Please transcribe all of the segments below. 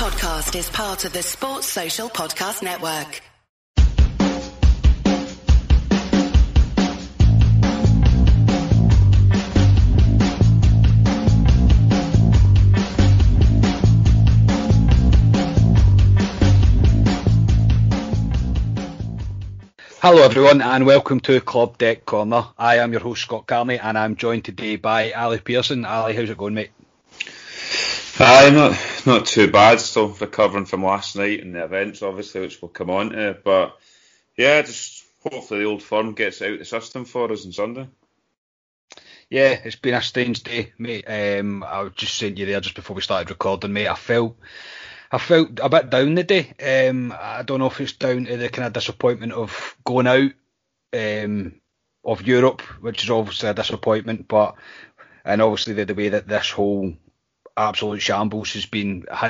podcast is part of the Sports Social Podcast Network. Hello everyone and welcome to Club Deck Corner. I am your host Scott Carney and I'm joined today by Ali Pearson. Ali, how's it going, mate? Not too bad. Still recovering from last night and the events, obviously, which we'll come on to. But yeah, just hopefully the Old Firm gets out the system for us on Sunday. Yeah, it's been a strange day, mate. I was just saying to you there just before we started recording, mate, I felt a bit down the day. I don't know if it's down to the kind of disappointment of going out of Europe, which is obviously a disappointment, and obviously the way that this whole absolute shambles has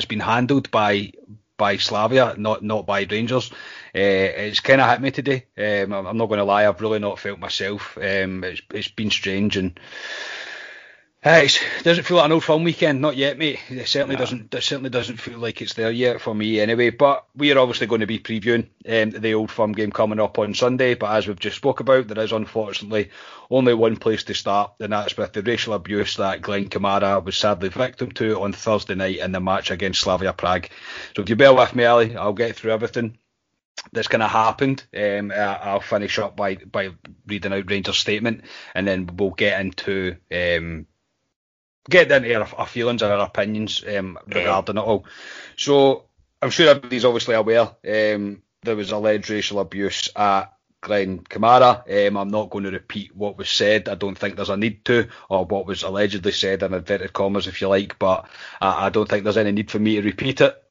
been handled by Slavia, not by Rangers. It's kind of hit me today. I'm not going to lie, I've really not felt myself. It's been strange and. It doesn't feel like an Old Firm weekend, not yet, mate. It certainly doesn't feel like it's there yet for me anyway, but we are obviously going to be previewing the Old Firm game coming up on Sunday, but as we've just spoke about, there is unfortunately only one place to start, and that's with the racial abuse that Glen Kamara was sadly victim to on Thursday night in the match against Slavia Prague. So if you bear with me, Ali, I'll get through everything that's kind of happened. I'll finish up by reading out Rangers' statement, and then we'll get into our feelings and our opinions regarding it all. So I'm sure everybody's obviously aware there was alleged racial abuse at Glen Kamara. I'm not going to repeat what was said. I don't think there's a need to, or what was allegedly said in inverted commas, if you like, but I don't think there's any need for me to repeat it.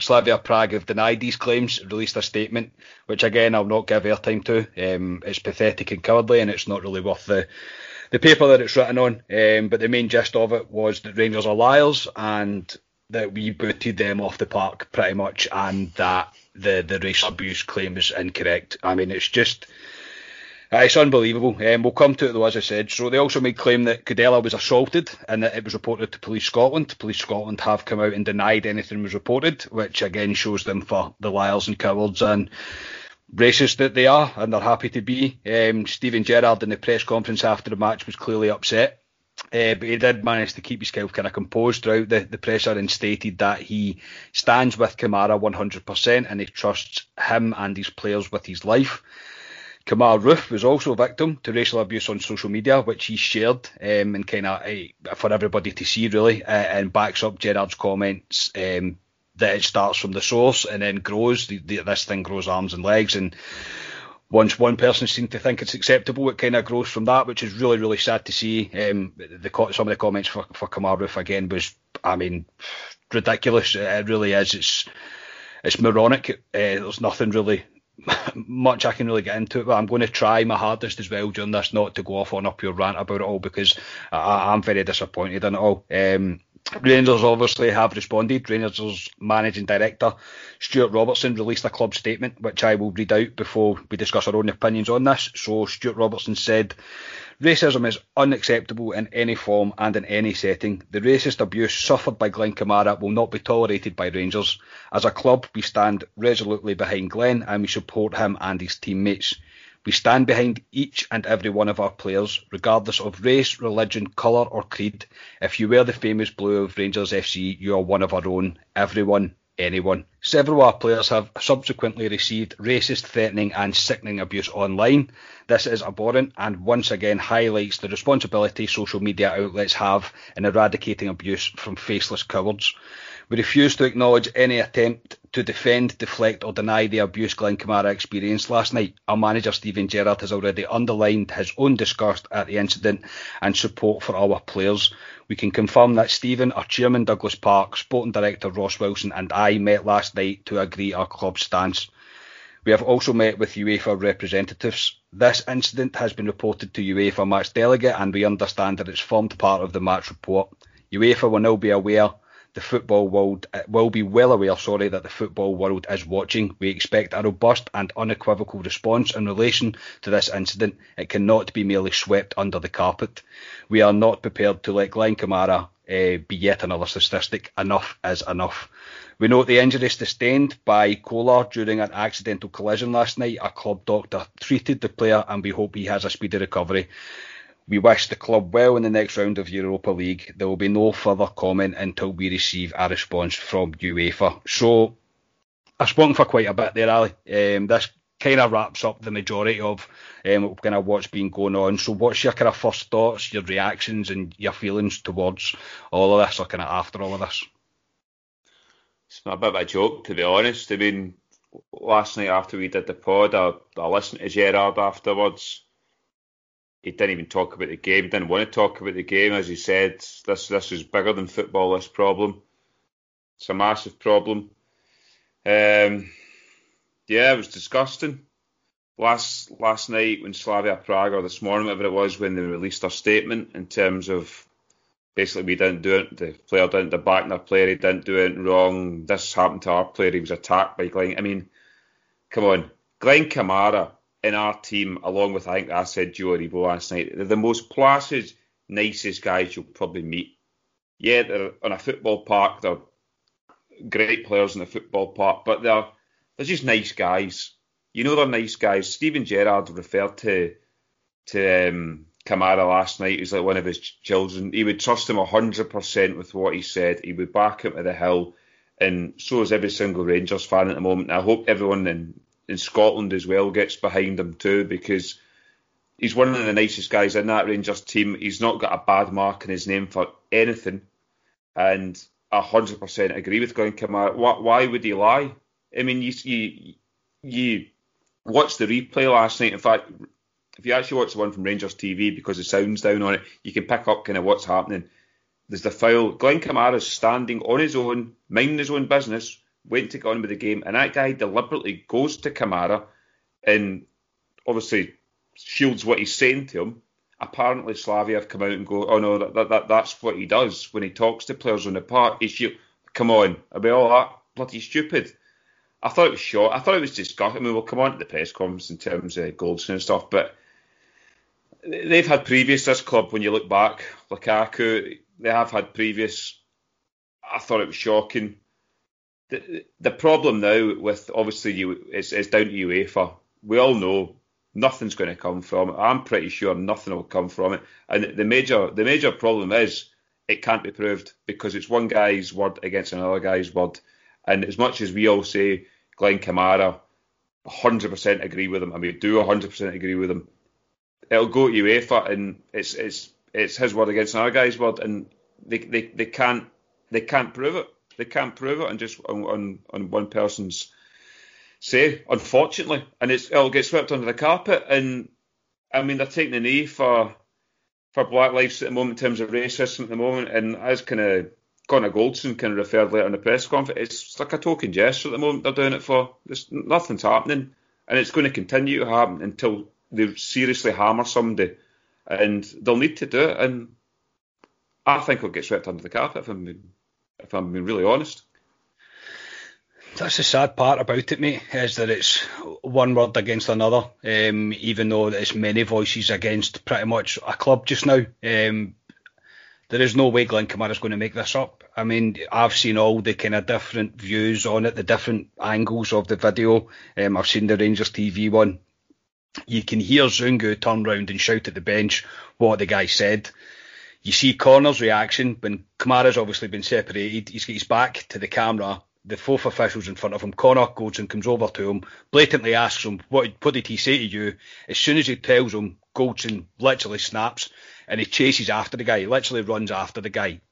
Slavia Prague have denied these claims, released a statement, which again I'll not give airtime to. It's pathetic and cowardly, and it's not really worth the paper that it's written on, but the main gist of it was that Rangers are liars and that we booted them off the park pretty much, and that the racial abuse claim is incorrect. I mean, it's just, it's unbelievable. We'll come to it though, as I said. So they also made claim that Cadella was assaulted and that it was reported to Police Scotland. Police Scotland have come out and denied anything was reported, which again shows them for the liars and cowards and racist that they are, and they're happy to be. Steven Gerrard in the press conference after the match was clearly upset, but he did manage to keep himself kind of composed throughout the presser and stated that he stands with Kamara 100% and he trusts him and his players with his life. Kamara Roof was also a victim to racial abuse on social media, which he shared and kind of for everybody to see really, and backs up Gerrard's comments that it starts from the source and then grows. This thing grows arms and legs, and once one person seemed to think it's acceptable, it kind of grows from that, which is really, really sad to see. Some of the comments for Kamara Roof again was, I mean, ridiculous. It really is. It's moronic. There's nothing really much I can really get into it, but I'm going to try my hardest as well during this not to go off on up your rant about it all, because I'm very disappointed in it all. Rangers obviously have responded. Rangers managing director Stuart Robertson released a club statement, which I will read out before we discuss our own opinions on this. So Stuart Robertson said, "Racism is unacceptable in any form and in any setting. The racist abuse suffered by Glen Kamara will not be tolerated by Rangers. As a club, we stand resolutely behind Glen and we support him and his teammates. We stand behind each and every one of our players, regardless of race, religion, colour or creed. If you wear the famous blue of Rangers FC, you are one of our own. Everyone, anyone." Several of our players have subsequently received racist, threatening and sickening abuse online. This is abhorrent and once again highlights the responsibility social media outlets have in eradicating abuse from faceless cowards. We refuse to acknowledge any attempt to defend, deflect or deny the abuse Glen Kamara experienced last night. Our manager Steven Gerrard has already underlined his own disgust at the incident and support for our players. We can confirm that Steven, our chairman Douglas Park, sporting director Ross Wilson and I met last night to agree our club stance. We have also met with UEFA representatives. This incident has been reported to UEFA match delegate and we understand that it's formed part of the match report. UEFA will now be aware. The football world will be well aware, that the football world is watching. We expect a robust and unequivocal response in relation to this incident. It cannot be merely swept under the carpet. We are not prepared to let Glen Kamara be yet another statistic. Enough is enough. We note the injuries sustained by Kolar during an accidental collision last night. A club doctor treated the player and we hope he has a speedy recovery. We wish the club well in the next round of Europa League. There will be no further comment until we receive a response from UEFA. So, I've spoken for quite a bit there, Ali. This kind of wraps up the majority of kind of what's been going on. So, what's your kind of first thoughts, your reactions and your feelings towards all of this, or kind of after all of this? It's a bit of a joke, to be honest. I mean, last night after we did the pod, I listened to Gerrard afterwards. He didn't even talk about the game, didn't want to talk about the game. As he said, this is bigger than football, this problem. It's a massive problem. It was disgusting. Last night when Slavia Prague, or this morning, whatever it was, when they released their statement in terms of, basically, we didn't do it, the player didn't, the backing their player, he didn't do it wrong, this happened to our player, he was attacked by Glen. I mean, come on. Glen Kamara in our team, along with, I think I said Joe Aribo last night, they're the most placid, nicest guys you'll probably meet. Yeah, they're on a football park, they're great players in the football park, but they're just nice guys. You know they're nice guys. Steven Gerrard referred to Kamara last night. He's like one of his children. He would trust him 100% with what he said. He would back him to the hill, and so is every single Rangers fan at the moment. I hope everyone in Scotland as well gets behind him too, because he's one of the nicest guys in that Rangers team. He's not got a bad mark in his name for anything, and 100% agree with Glen Kamara. Why would he lie? I mean, you watched the replay last night. In fact, if you actually watch the one from Rangers TV, because the sound's down on it, you can pick up kind of what's happening. There's the foul. Glen Kamara's standing on his own, minding his own business, waiting to get on with the game, and that guy deliberately goes to Kamara and obviously shields what he's saying to him. Apparently Slavia have come out and go, oh no, that's what he does when he talks to players on the park. He shields. Come on, I'll be all that bloody stupid. I thought it was short. I thought it was disgusting. I mean, we'll come on to the press conference in terms of Goldson and stuff, but they've had previous, this club, when you look back, Lukaku, they have had previous. I thought it was shocking. The problem now with, obviously, it's down to UEFA. We all know nothing's going to come from it. I'm pretty sure nothing will come from it. And the major problem is it can't be proved, because it's one guy's word against another guy's word. And as much as we all say Glen Kamara, 100% agree with him, and we do 100% agree with him, it'll go to UEFA, and it's his word against another guy's word, and they can't prove it. They can't prove it, and just on one person's say, unfortunately, and it all gets swept under the carpet. And I mean, they're taking the knee for black lives at the moment in terms of racism at the moment. And as kind of Connor Goldson kind of referred later in the press conference, it's like a token gesture at the moment. They're doing it for nothing's happening, and it's going to continue to happen until they seriously hammer somebody, and they'll need to do it. And I think it'll get swept under the carpet if I'm being really honest. That's the sad part about it, mate, is that it's one word against another, even though it's many voices against pretty much a club just now. There is no way Glen Kamara's going to make this up. I mean, I've seen all the kind of different views on it, the different angles of the video. I've seen the Rangers TV one. You can hear Zungu turn round and shout at the bench what the guy said. You see Connor's reaction when Kamara's obviously been separated. He's got his back to the camera. The fourth official's in front of him. Connor goes and comes over to him, blatantly asks him, what did he say to you? As soon as he tells him, Goldson literally snaps and he chases after the guy. He literally runs after the guy.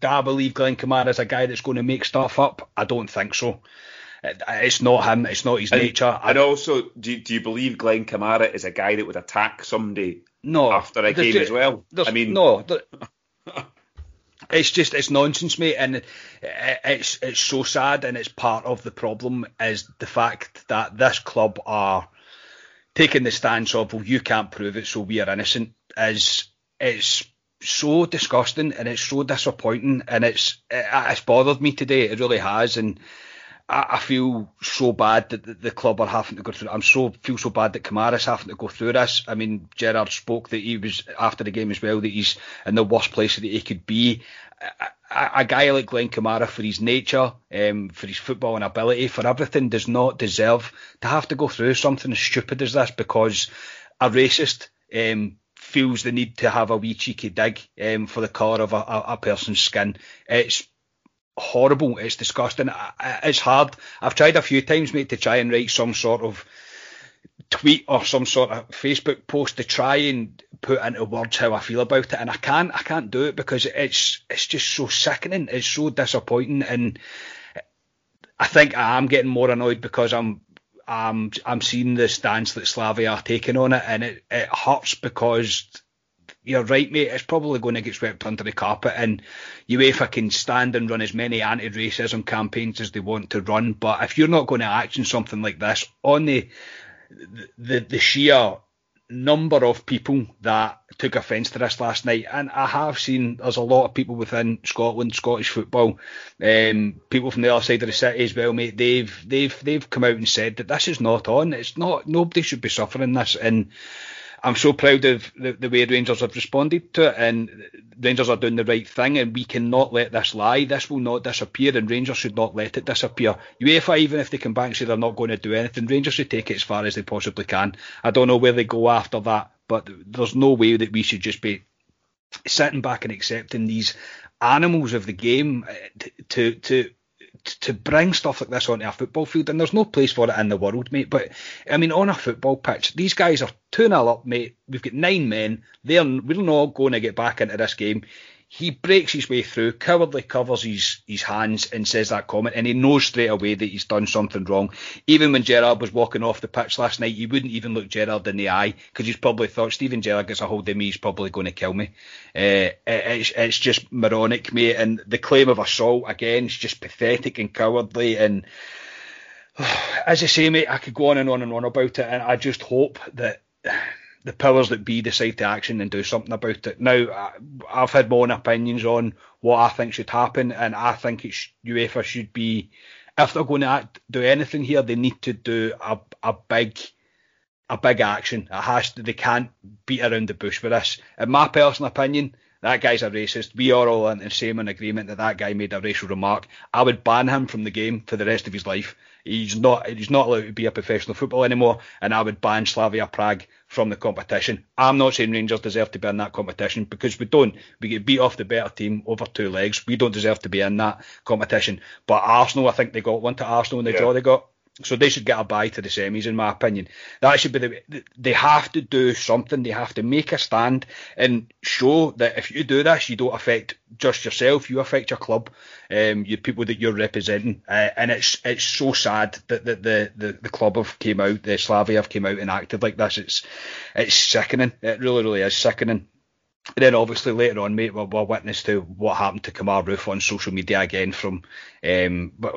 Do I believe Glen Kamara's a guy that's going to make stuff up? I don't think so. It's not him. It's not his nature. And also, do you believe Glen Kamara is a guy that would attack somebody after a game as well? I mean, no. It's just, it's nonsense, mate, and it's so sad, and it's part of the problem is the fact that this club are taking the stance of, well, you can't prove it, so we are innocent. It's so disgusting, and it's so disappointing, and it's bothered me today. It really has, and I feel so bad that the club are having to go through. I feel so bad that Kamara's having to go through this. I mean, Gerrard spoke that he was after the game as well that he's in the worst place that he could be. A guy like Glen Kamara, for his nature, for his footballing ability, for everything, does not deserve to have to go through something as stupid as this because a racist feels the need to have a wee cheeky dig for the colour of a person's skin. It's horrible. It's disgusting. It's hard. I've tried a few times, mate, to try and write some sort of tweet or some sort of Facebook post to try and put into words how I feel about it, and I can't do it because it's just so sickening. It's so disappointing, and I think I am getting more annoyed because I'm seeing the stance that Slavia are taking on it, and it hurts because you're right, mate, it's probably going to get swept under the carpet, and UEFA can stand and run as many anti-racism campaigns as they want to run, but if you're not going to action something like this on the sheer number of people that took offence to this last night, and I have seen there's a lot of people within Scotland, Scottish football, people from the other side of the city as well, mate, they've come out and said that this is not on, it's not, nobody should be suffering this, and I'm so proud of the way Rangers have responded to it, and Rangers are doing the right thing, and we cannot let this lie. This will not disappear, and Rangers should not let it disappear. UEFA, even if they come back and say they're not going to do anything, Rangers should take it as far as they possibly can. I don't know where they go after that, but there's no way that we should just be sitting back and accepting these animals of the game to bring stuff like this onto a football field, and there's no place for it in the world, mate. But I mean, on a football pitch, these guys are 2-0 up, mate. We've got 9 men. We're not going to get back into this game. He breaks his way through, cowardly covers his hands and says that comment, and he knows straight away that he's done something wrong. Even when Gerrard was walking off the pitch last night, he wouldn't even look Gerrard in the eye because he's probably thought, Steven Gerrard gets a hold of me, he's probably going to kill me. It's just moronic, mate, and the claim of assault, again, is just pathetic and cowardly, and as I say, mate, I could go on and on and on about it, and I just hope that the powers that be decide to action and do something about it. Now, I've had my own opinions on what I think should happen, and I think UEFA should be, if they're going to do anything here, they need to do a big action. They can't beat around the bush with this. In my personal opinion, that guy's a racist. We are all in the same agreement that guy made a racial remark. I would ban him from the game for the rest of his life. He's not allowed to be a professional footballer anymore, and I would ban Slavia Prague from the competition. I'm not saying Rangers deserve to be in that competition because we don't. We get beat off the better team over 2 legs. We don't deserve to be in that competition. But Arsenal, I think they got one to Arsenal in the draw they got. So they should get a bye to the semis, in my opinion. That should be the way. They have to do something. They have to make a stand and show that if you do this, you don't affect just yourself. You affect your club, your people that you're representing. And it's so sad that the club have came out, the Slavia have came out and acted like this. It's sickening. It really, really is sickening. And then obviously later on, mate, we're witness to what happened to Kamara Roof on social media again from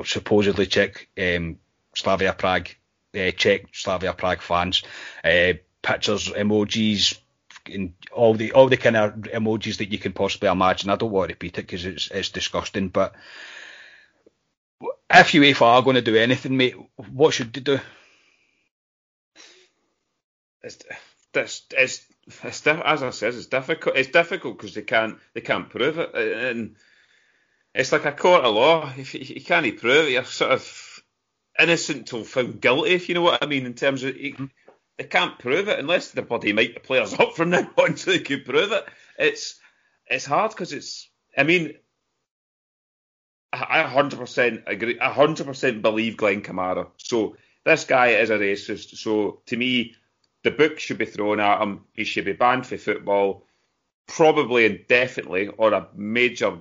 supposedly Czech. Slavia Prague, Czech Slavia Prague fans, pictures, emojis, and all the kind of emojis that you can possibly imagine. I don't want to repeat it because it's disgusting. But if UEFA are going to do anything, mate, what should they do? It's as I said, it's difficult. It's difficult because they can't prove it, and it's like a court of law. If you can't prove it, you're sort of innocent till found guilty, if you know what I mean, in terms of they can't prove it unless the body might the players up from now on so they can prove it. It's hard because it's, I mean, I 100% agree. I 100% believe Glen Kamara. So this guy is a racist. So to me, the book should be thrown at him. He should be banned for football, probably indefinitely, or a major.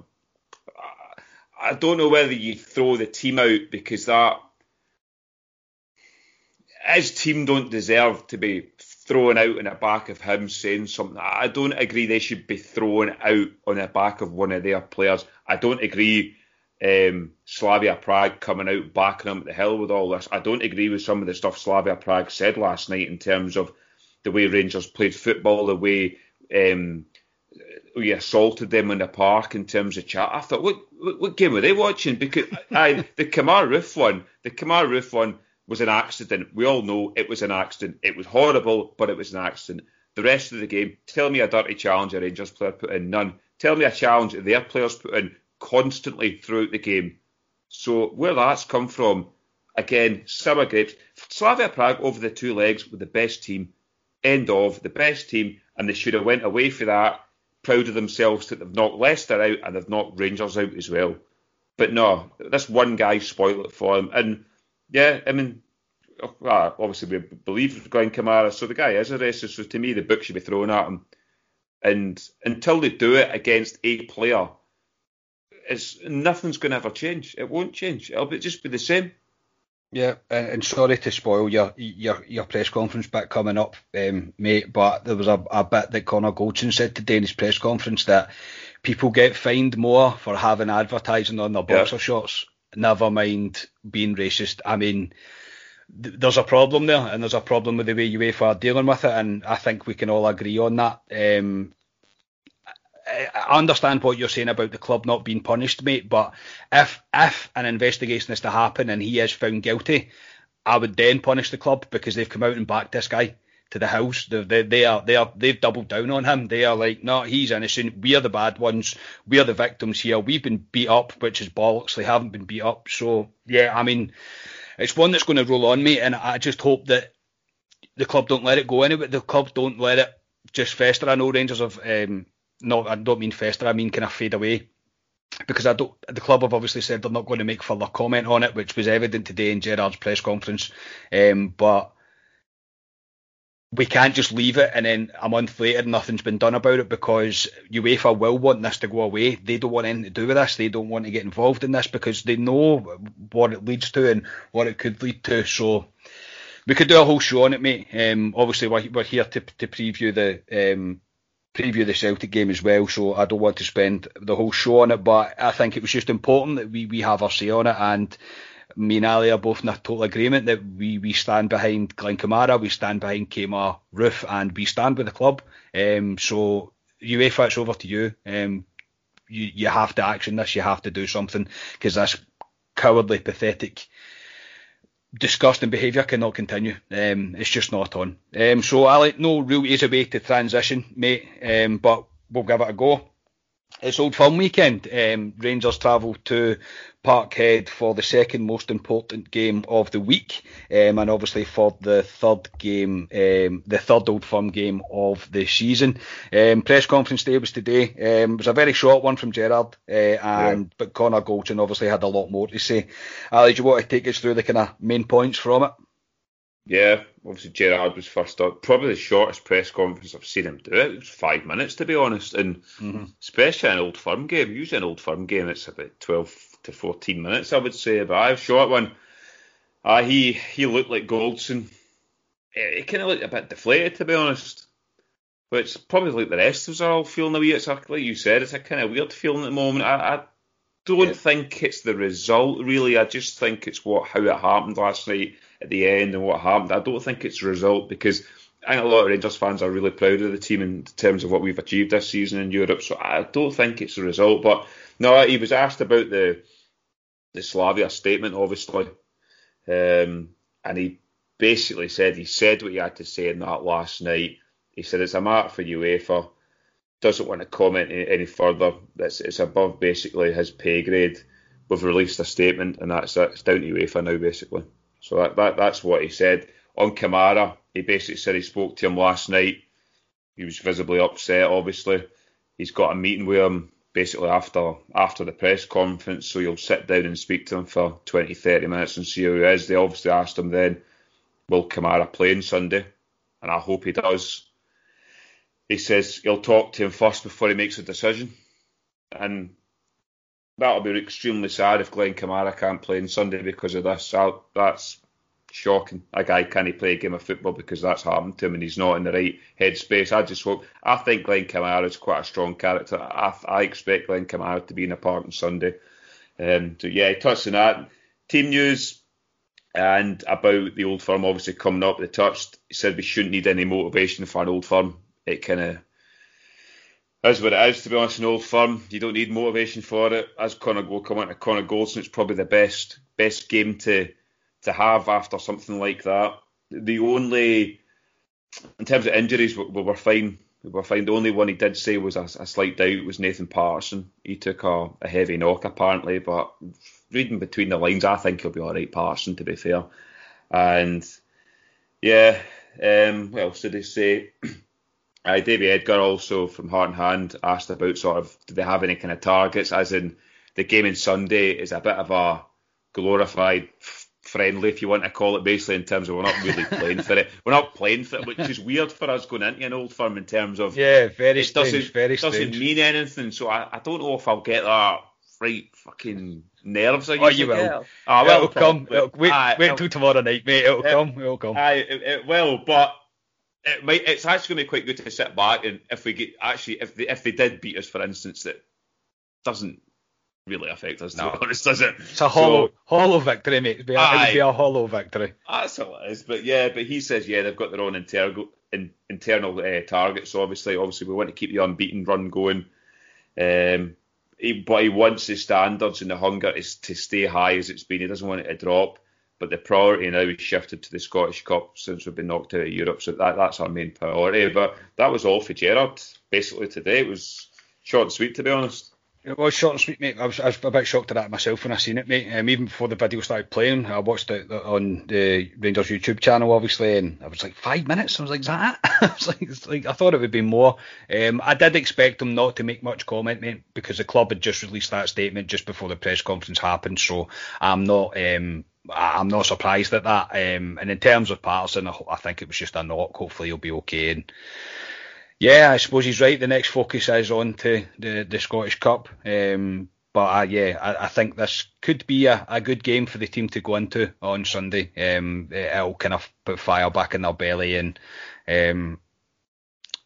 I don't know whether you throw the team out because that. His team don't deserve to be thrown out on the back of him saying something. I don't agree they should be thrown out on the back of one of their players. I don't agree Slavia Prague coming out backing them at the hill with all this. I don't agree with some of the stuff Slavia Prague said last night in terms of the way Rangers played football, the way we assaulted them in the park in terms of chat. I thought, what game were they watching? Because the Kamara Roof one was an accident. We all know it was an accident. It was horrible, but it was an accident. The rest of the game, tell me a dirty challenge a Rangers player put in, none. Tell me a challenge their players put in constantly throughout the game. So where that's come from, again, sour grapes. Slavia Prague over the two legs were the best team, end of the best team, and they should have went away for that, proud of themselves that they've knocked Leicester out and they've knocked Rangers out as well. But no, this one guy spoiled it for him. And yeah, I mean, obviously we believe Glen Kamara, so the guy is a racist, so to me the book should be thrown at him. And until they do it against a player, nothing's going to ever change. It won't change. It'll just be the same. Yeah, and sorry to spoil your press conference bit coming up, mate, but there was a bit that Connor Goldson said today in his press conference that people get fined more for having advertising on their boxer shorts, never mind being racist. I mean, there's a problem there, and there's a problem with the way UEFA are dealing with it, and I think we can all agree on that. I understand what you're saying about the club not being punished, mate, but if an investigation is to happen and he is found guilty, I would then punish the club because they've come out and backed this guy to the house. They've doubled down on him. They are like, no, he's innocent. We are the bad ones. We are the victims here. We've been beat up, which is bollocks. They haven't been beat up. So, yeah, I mean, it's one that's going to roll on, mate, and I just hope that the club don't let it go anyway. The club don't let it just fester. I know Rangers have... No, I don't mean fester, I mean kind of fade away, because the club have obviously said they're not going to make further comment on it, which was evident today in Gerrard's press conference, but we can't just leave it and then a month later nothing's been done about it, because UEFA will want this to go away. They don't want anything to do with this. They don't want to get involved in this because they know what it leads to and what it could lead to. So we could do a whole show on it, mate. Obviously we're here to preview the Celtic game as well, so I don't want to spend the whole show on it, but I think it was just important that we have our say on it, and me and Ali are both in a total agreement that we stand behind Glen Kamara, we stand behind Kamara Roof, and we stand with the club. So UEFA, it's over to you. You have to action this, you have to do something, because this cowardly, pathetic, disgusting behaviour cannot continue. It's just not on. So Ali, no real easy way to transition, mate, but we'll give it a go. It's Old Firm weekend. Rangers travel to Parkhead for the second most important game of the week, and obviously for the third game, the third Old Firm game of the season. Press conference day was today. It was a very short one from Gerrard, but Connor Goldson obviously had a lot more to say. Ali, do you want to take us through the kind of main points from it? Yeah, obviously Gerrard was first up. Probably the shortest press conference I've seen him do. It was 5 minutes, to be honest, and especially an Old Firm game. Usually an Old Firm game, it's about 12 to 14 minutes, I would say, but a short one. He looked like Goldson. He kind of looked a bit deflated, to be honest, which probably like the rest of us are all feeling a wee. It's like you said, it's a kind of weird feeling at the moment. I don't think it's the result, really. I just think it's how it happened last night at the end and what happened. I don't think it's a result, because I think a lot of Rangers fans are really proud of the team in terms of what we've achieved this season in Europe, so I don't think it's a result. But no, he was asked about the Slavia statement, obviously, and he basically said he said what he had to say in that last night. He said it's a matter for UEFA, doesn't want to comment any further. It's above basically his pay grade. We've released a statement, and that's it. It's down to UEFA now, basically. So that's what he said. On Kamara, he basically said he spoke to him last night. He was visibly upset, obviously. He's got a meeting with him basically after the press conference, so you'll sit down and speak to him for 20, 30 minutes and see who he is. They obviously asked him then, will Kamara play on Sunday? And I hope he does. He says he'll talk to him first before he makes a decision. And that'll be extremely sad if Glen Kamara can't play on Sunday because of this. That's shocking. A guy can't play a game of football because that's happened to him and he's not in the right headspace. I think Glen Kamara is quite a strong character. I expect Glen Kamara to be in the park on Sunday. He touched on that. Team news and about the Old Firm obviously coming up. He said we shouldn't need any motivation for an Old Firm. It kind of That's what it is, to be honest, an Old Firm. You don't need motivation for it. As Connor Goldson, it's probably the best game to have after something like that. The only, in terms of injuries, we were fine. The only one he did say was a slight doubt was Nathan Patterson. He took a heavy knock, apparently, but reading between the lines, I think he'll be all right, Patterson, to be fair. And, yeah, what else did they say? Davey Edgar also, from Heart and Hand, asked about sort of, do they have any kind of targets, as in the game on Sunday is a bit of a glorified friendly, if you want to call it, basically, in terms of we're not really playing for it. We're not playing for it, which is weird for us going into an Old Firm in terms of... Yeah, very strange, doesn't mean anything, so I don't know if I'll get that right fucking nerves. Oh, you will. Oh, it'll come. Wait till tomorrow night, mate. It'll come. It will, but... It's actually going to be quite good to sit back, and if they did beat us, for instance, that doesn't really affect us. To be honest, does it? It's a hollow victory, mate. It would be a hollow victory. That's all it is. But he says they've got their own internal targets. So obviously we want to keep the unbeaten run going. But he wants the standards and the hunger is to stay high as it's been. He doesn't want it to drop. But the priority now is shifted to the Scottish Cup since we've been knocked out of Europe. So that's our main priority. But that was all for Gerrard, basically, today. It was short and sweet, to be honest. It was short and sweet, mate. I was a bit shocked at that myself when I seen it, mate. Even before the video started playing, I watched it on the Rangers YouTube channel, obviously, and I was like, 5 minutes? I was like, is that it? I thought it would be more. I did expect them not to make much comment, mate, because the club had just released that statement just before the press conference happened. So I'm not surprised at that. And in terms of Patterson, I think it was just a knock. Hopefully he'll be okay. And yeah, I suppose he's right. The next focus is on to the Scottish Cup. But I think this could be a good game for the team to go into on Sunday. It'll kind of put fire back in their belly and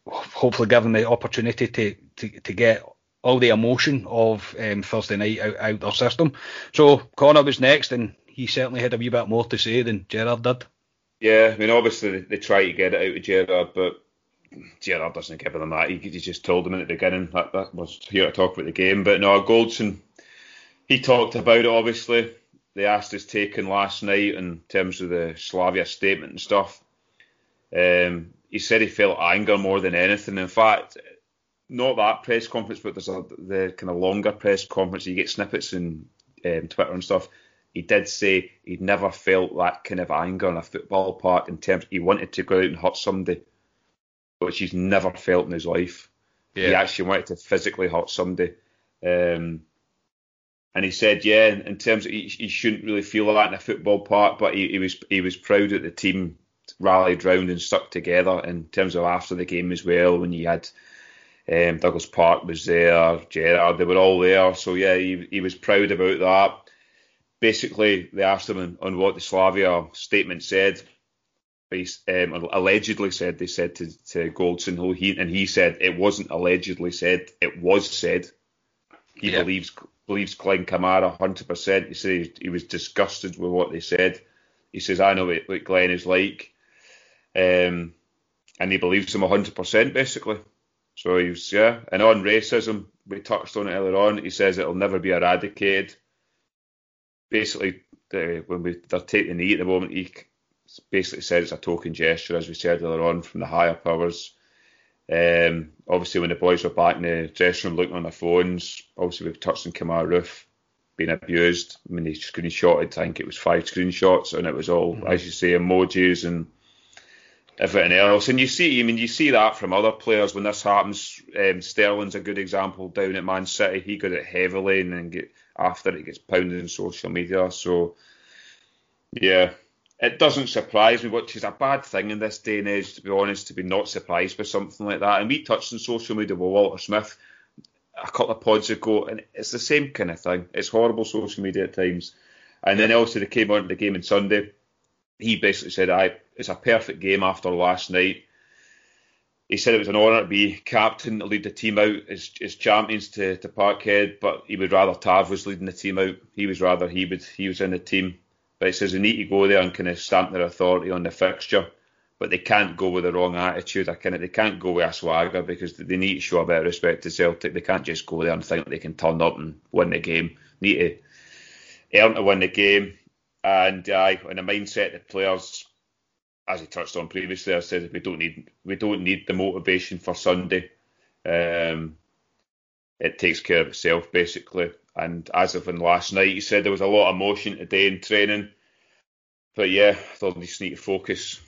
hopefully give them the opportunity to get all the emotion of Thursday night out their system. So Connor was next, and he certainly had a wee bit more to say than Gerrard did. Yeah, I mean, obviously they try to get it out of Gerrard, but Gerrard doesn't give them that. He just told them at the beginning that was here to talk about the game. But no, Goldson, he talked about it, obviously. They asked his take in last night in terms of the Slavia statement and stuff. He said he felt anger more than anything. In fact, not that press conference, but there's the kind of longer press conference. You get snippets in Twitter and stuff. He did say he'd never felt that kind of anger in a football park in terms he wanted to go out and hurt somebody, which he's never felt in his life. Yeah. He actually wanted to physically hurt somebody. And he said, in terms of he shouldn't really feel that in a football park, but he was proud that the team rallied round and stuck together in terms of after the game as well, when you had... Douglas Park was there, Gerrard, they were all there. So, he was proud about that. Basically, they asked him on what the Slavia statement said. He allegedly said, they said to Goldson, and he said it wasn't allegedly said, it was said. He believes Glen Kamara 100%. He said he was disgusted with what they said. He says, I know what Glen is like. And he believes him 100%, basically. So he was, And on racism, we touched on it earlier on. He says it'll never be eradicated. Basically, when they're taking the knee at the moment, he basically said it's a token gesture, as we said earlier on, from the higher powers. Obviously, when the boys were back in the dressing room looking on their phones, obviously we've touched on Kamara Roof being abused. I mean, he screenshotted, I think it was 5 screenshots, and it was all, as you say, emojis and everything else. And you see that from other players when this happens. Sterling's a good example down at Man City. He got it heavily and then after it gets pounded on social media. So, it doesn't surprise me, which is a bad thing in this day and age, to be honest, to be not surprised by something like that. And we touched on social media with Walter Smith a couple of pods ago, and it's the same kind of thing. It's horrible, social media at times. And then also they came on the game on Sunday. He basically said, it's a perfect game after last night. He said it was an honour to be captain, to lead the team out as champions to Parkhead, but he would rather Tav was leading the team out. He was in the team. But he says they need to go there and kind of stamp their authority on the fixture. but they can't go with the wrong attitude. They can't go with a swagger, because they need to show a bit of respect to Celtic. They can't just go there and think they can turn up and win the game. They need to earn to win the game. And in the mindset of players, as he touched on previously, I said we don't need the motivation for Sunday. It takes care of itself, basically. And as of in last night, he said there was a lot of emotion today in training. But yeah, they'll just need to focus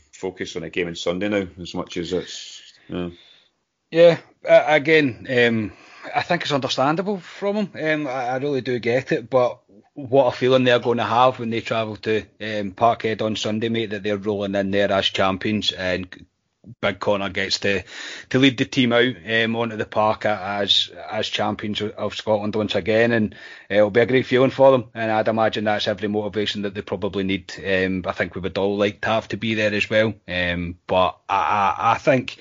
on a game on Sunday now, as much as it's... I think it's understandable from him. I really do get it, but what a feeling they're going to have when they travel to Parkhead on Sunday, mate, that they're rolling in there as champions, and Big Connor gets to lead the team out onto the park as champions of Scotland once again, and it'll be a great feeling for them, and I'd imagine that's every motivation that they probably need. I think we would all like to have to be there as well, but I think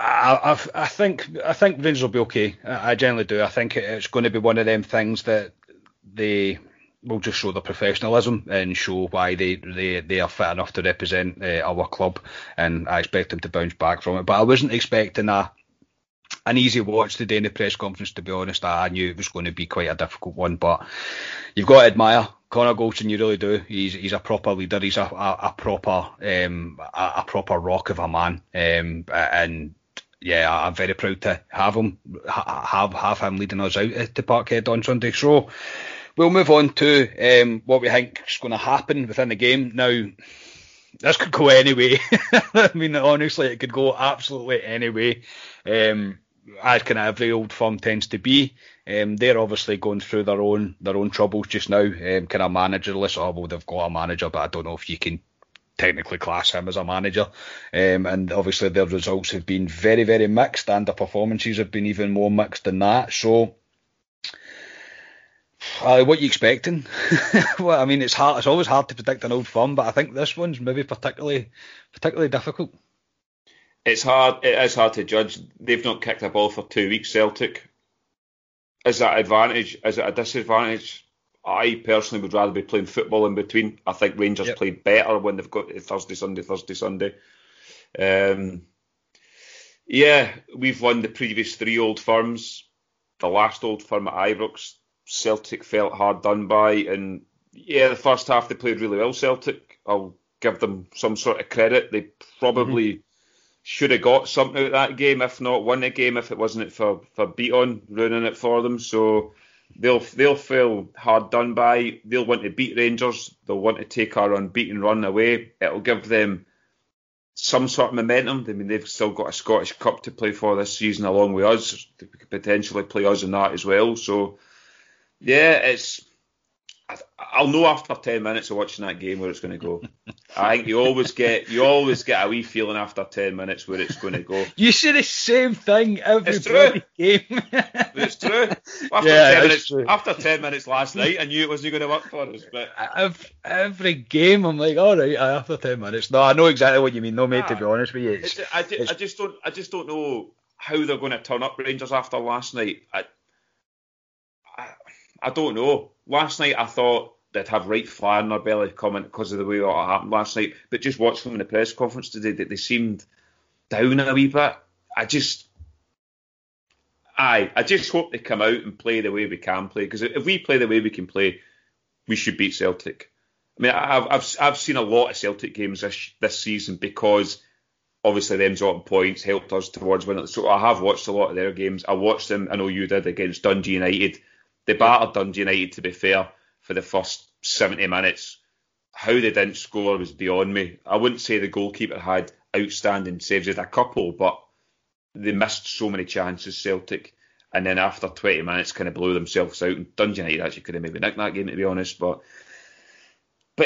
Rangers will be okay. I generally do. I think it's going to be one of them things that they will just show their professionalism and show why they are fit enough to represent our club, and I expect them to bounce back from it. But I wasn't expecting an easy watch today in the press conference, to be honest. I knew it was going to be quite a difficult one, but you've got to admire Connor Goldson, you really do. He's a proper leader. He's a proper rock of a man, and yeah, I'm very proud to have him leading us out to Parkhead on Sunday. So we'll move on to what we think is going to happen within the game. Now, this could go any way. I mean, honestly, it could go absolutely any way, as kind of every Old Firm tends to be. They're obviously going through their own troubles just now, kind of managerless. Oh, well, they've got a manager, but I don't know if you can technically class him as a manager, and obviously their results have been very, very mixed, and their performances have been even more mixed than that. So what are you expecting? Well, I mean, it's hard. It's always hard to predict an Old Firm, but I think this one's maybe particularly difficult. It's hard to judge. They've not kicked a ball for 2 weeks, Celtic. Is that an advantage? Is it a disadvantage? I personally would rather be playing football in between. I think Rangers played better when they've got Thursday, Sunday. We've won the previous three Old Firms. The last Old Firm at Ibrox, Celtic felt hard done by. And yeah, the first half they played really well, Celtic. I'll give them some sort of credit. They probably should have got something out of that game, if not won the game, if it wasn't for Beaton ruining it for them. So They'll feel hard done by. They'll want to beat Rangers. They'll want to take our unbeaten run away. It'll give them some sort of momentum. I mean, they've still got a Scottish Cup to play for this season along with us. They could potentially play us in that as well. So, yeah, I'll know after 10 minutes of watching that game where it's going to go. I think you always get a wee feeling after 10 minutes where it's going to go. You say the same thing every bloody game. It's true. After 10 minutes last night, I knew it wasn't going to work for us. But every game, I'm like, all right, after 10 minutes. No, I know exactly what you mean, though, mate, to be honest with you. I just don't know how they're going to turn up, Rangers, after last night. I don't know. Last night I thought they'd have right fire in their belly coming because of the way it happened last night. But just watching them in the press conference today, that they seemed down a wee bit. I just hope they come out and play the way we can play. Because if we play the way we can play, we should beat Celtic. I mean, I've seen a lot of Celtic games this season because obviously them sorting points helped us towards winning. So I have watched a lot of their games. I watched them. I know you did against Dundee United. They battered Dundee United, to be fair, for the first 70 minutes. How they didn't score was beyond me. I wouldn't say the goalkeeper had outstanding saves. He had a couple, but they missed so many chances, Celtic. And then after 20 minutes, kind of blew themselves out. And Dundee United actually could have maybe nicked that game, to be honest. But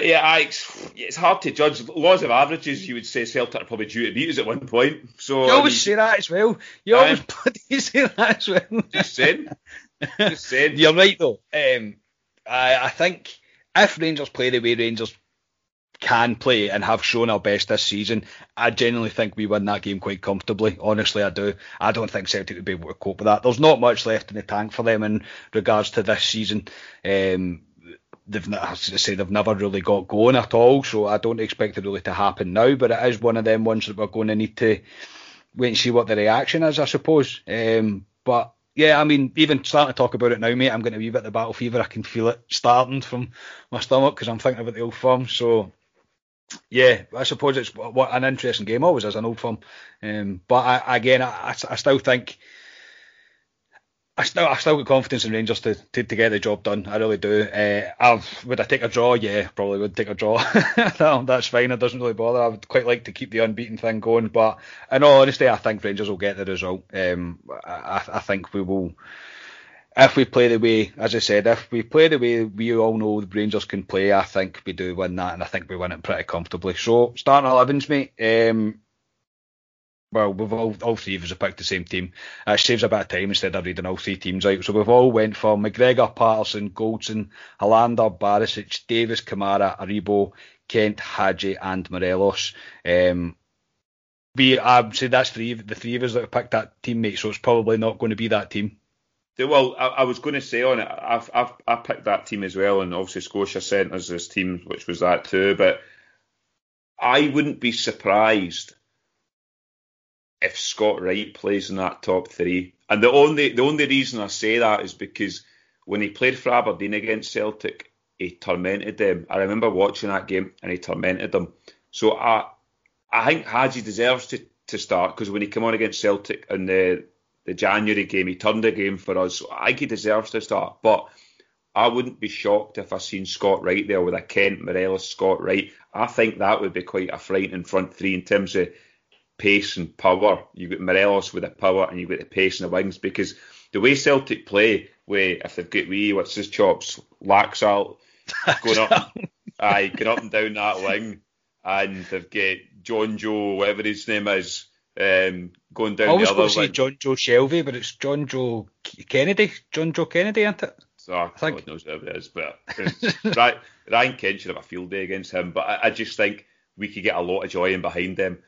yeah, it's hard to judge. Laws of averages, you would say Celtic are probably due to beat us at one point. So say that as well. You always bloody say that as well. Just saying. You're right, though. I think if Rangers play the way Rangers can play and have shown our best this season, I genuinely think we win that game quite comfortably. Honestly, I do. I don't think Celtic would be able to cope with that. There's not much left in the tank for them in regards to this season. they've never really got going at all, so I don't expect it really to happen now, but it is one of them ones that we're going to need to wait and see what the reaction is, I suppose. But yeah, I mean, even starting to talk about it now, mate, I'm going to be a bit of the battle fever. I can feel it starting from my stomach because I'm thinking about the Old Firm. So yeah, I suppose it's what an interesting game always is, an Old Firm. But I still think I still got confidence in Rangers to get the job done. I really do. Would I take a draw? Yeah, probably would take a draw. That's fine. It doesn't really bother. I would quite like to keep the unbeaten thing going. But in all honesty, I think Rangers will get the result. I think we will. If we play the way, as I said, if we play the way we all know the Rangers can play, I think we do win that, and I think we win it pretty comfortably. So, starting 11s, mate. Well, we've all three of us have picked the same team. It saves a bit of time instead of reading all three teams out. So we've all went for McGregor, Patterson, Goldson, Hollander, Barisic, Davis, Kamara, Aribo, Kent, Hadji and Morelos. I'd say that's the three of us that have picked that team, mate, so it's probably not going to be that team. Well, I was going to say on it, I picked that team as well, and obviously Scotia sent us this team, which was that too, but I wouldn't be surprised if Scott Wright plays in that top three. And the only reason I say that is because when he played for Aberdeen against Celtic, he tormented them. I remember watching that game and he tormented them. So I think Hadji deserves to start, because when he came on against Celtic in the January game, he turned the game for us. So I think he deserves to start. But I wouldn't be shocked if I seen Scott Wright there with a Kent, Morelos, Scott Wright. I think that would be quite a frightening front three in terms of pace and power. You've got Morelos with the power and you've got the pace and the wings, because the way Celtic play, where if they've got what's his chops, Laxalt going up, going up and down that wing, and they've got John Joe, whatever his name is, going down the other wing. I was going to say John Joe Shelby, but it's John Joe Kennedy. John Joe Kennedy, isn't it? So I think God knows who it is, but Ryan Kent should have a field day against him. But I just think we could get a lot of joy in behind them.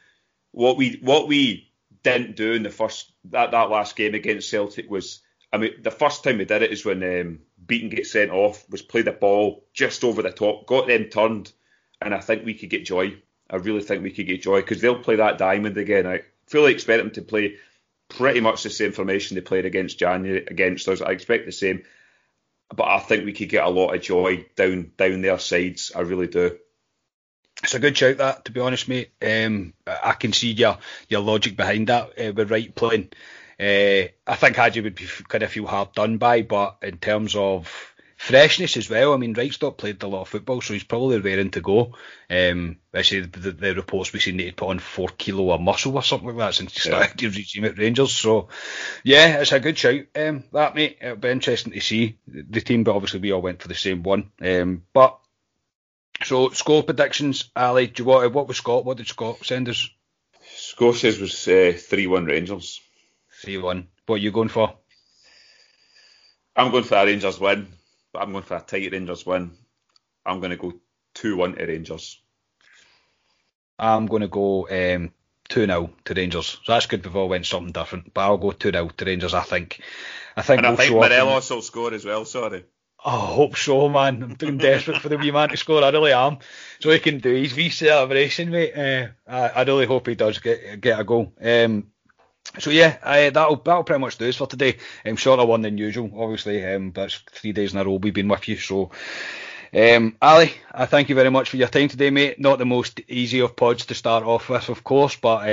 What we didn't do in the first that last game against Celtic was, I mean, the first time we did it is when Beaton gets sent off, was play the ball just over the top, got them turned, and I think we could get joy. I really think we could get joy, because they'll play that diamond again. I fully expect them to play pretty much the same formation they played against January against us. I expect the same, but I think we could get a lot of joy down their sides. I really do. It's a good shout, that, to be honest, mate. I can see your logic behind that with Wright playing. I think Hadji would be kind of feel hard done by, but in terms of freshness as well, I mean, Wright's not played a lot of football, so he's probably raring to go. I say the reports we've seen that he'd put on 4 kilo of muscle or something like that since he started his regime at Rangers. So, yeah, it's a good shout, that, mate. It'll be interesting to see the team, but obviously we all went for the same one. But so, score predictions, Ali. Do you want? What was Scott? What did Scott send us? Scotia's was 3-1 Rangers. 3-1. What are you going for? I'm going for a Rangers win, but I'm going for a tight Rangers win. I'm going to go 2-1 to Rangers. I'm going to go 2-0 to Rangers. So that's good. We've all went something different, but I'll go 2-0 to Rangers. I think. And I think Morelos will score as well. Sorry. Oh, I hope so, man. I'm doing desperate for the wee man to score. I really am. So he can do his wee celebration, mate. I really hope he does get a goal. So yeah, that'll pretty much do us for today. Shorter one than usual, obviously. That's 3 days in a row we've been with you. So, Ali, I thank you very much for your time today, mate. Not the most easy of pods to start off with, of course, but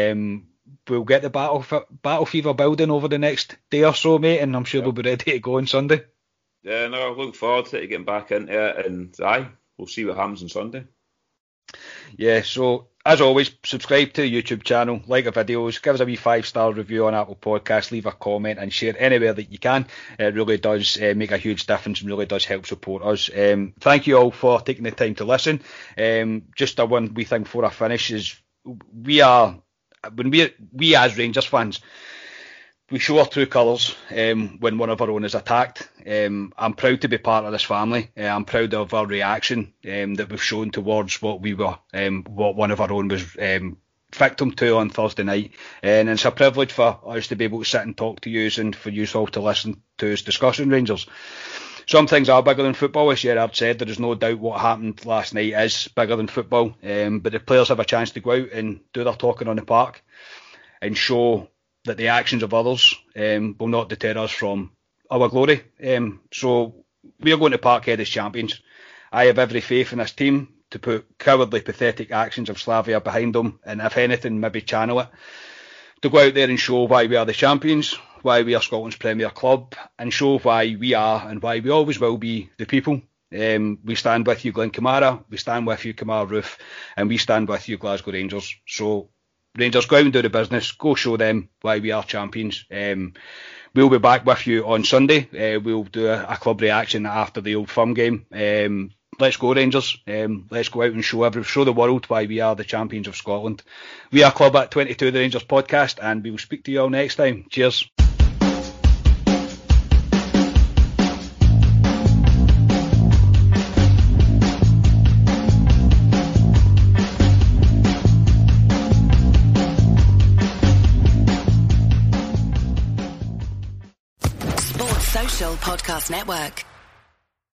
we'll get the battle fever building over the next day or so, mate, and I'm sure we'll be ready to go on Sunday. Yeah, no, I'm looking forward to getting back into it, and we'll see what happens on Sunday. Yeah, so as always, subscribe to the YouTube channel, like our videos, give us a wee 5-star review on Apple Podcasts, leave a comment and share anywhere that you can. It really does make a huge difference and really does help support us. Thank you all for taking the time to listen. Just a one wee thing before I finish is we as Rangers fans, we show our true colours when one of our own is attacked. I'm proud to be part of this family. I'm proud of our reaction that we've shown towards what one of our own was victim to on Thursday night. And it's a privilege for us to be able to sit and talk to yous and for yous all to listen to us discussing Rangers. some things are bigger than football. As Gerrard said, there is no doubt what happened last night is bigger than football. But the players have a chance to go out and do their talking on the park and show that the actions of others will not deter us from our glory. So we are going to Parkhead as champions. I have every faith in this team to put cowardly, pathetic actions of Slavia behind them, and if anything, maybe channel it to go out there and show why we are the champions, why we are Scotland's premier club, and show why we are and why we always will be the people. We stand with you, Glen Kamara. We stand with you, Kamara Roof. And we stand with you, Glasgow Rangers. So, Rangers, go out and do the business. Go show them why we are champions. We'll be back with you on Sunday. We'll do a club reaction after the Old Firm game. Let's go, Rangers. Let's go out and show the world why we are the champions of Scotland. We are Club at 22, the Rangers podcast, and we will speak to you all next time. Cheers. Sports Social Podcast Network.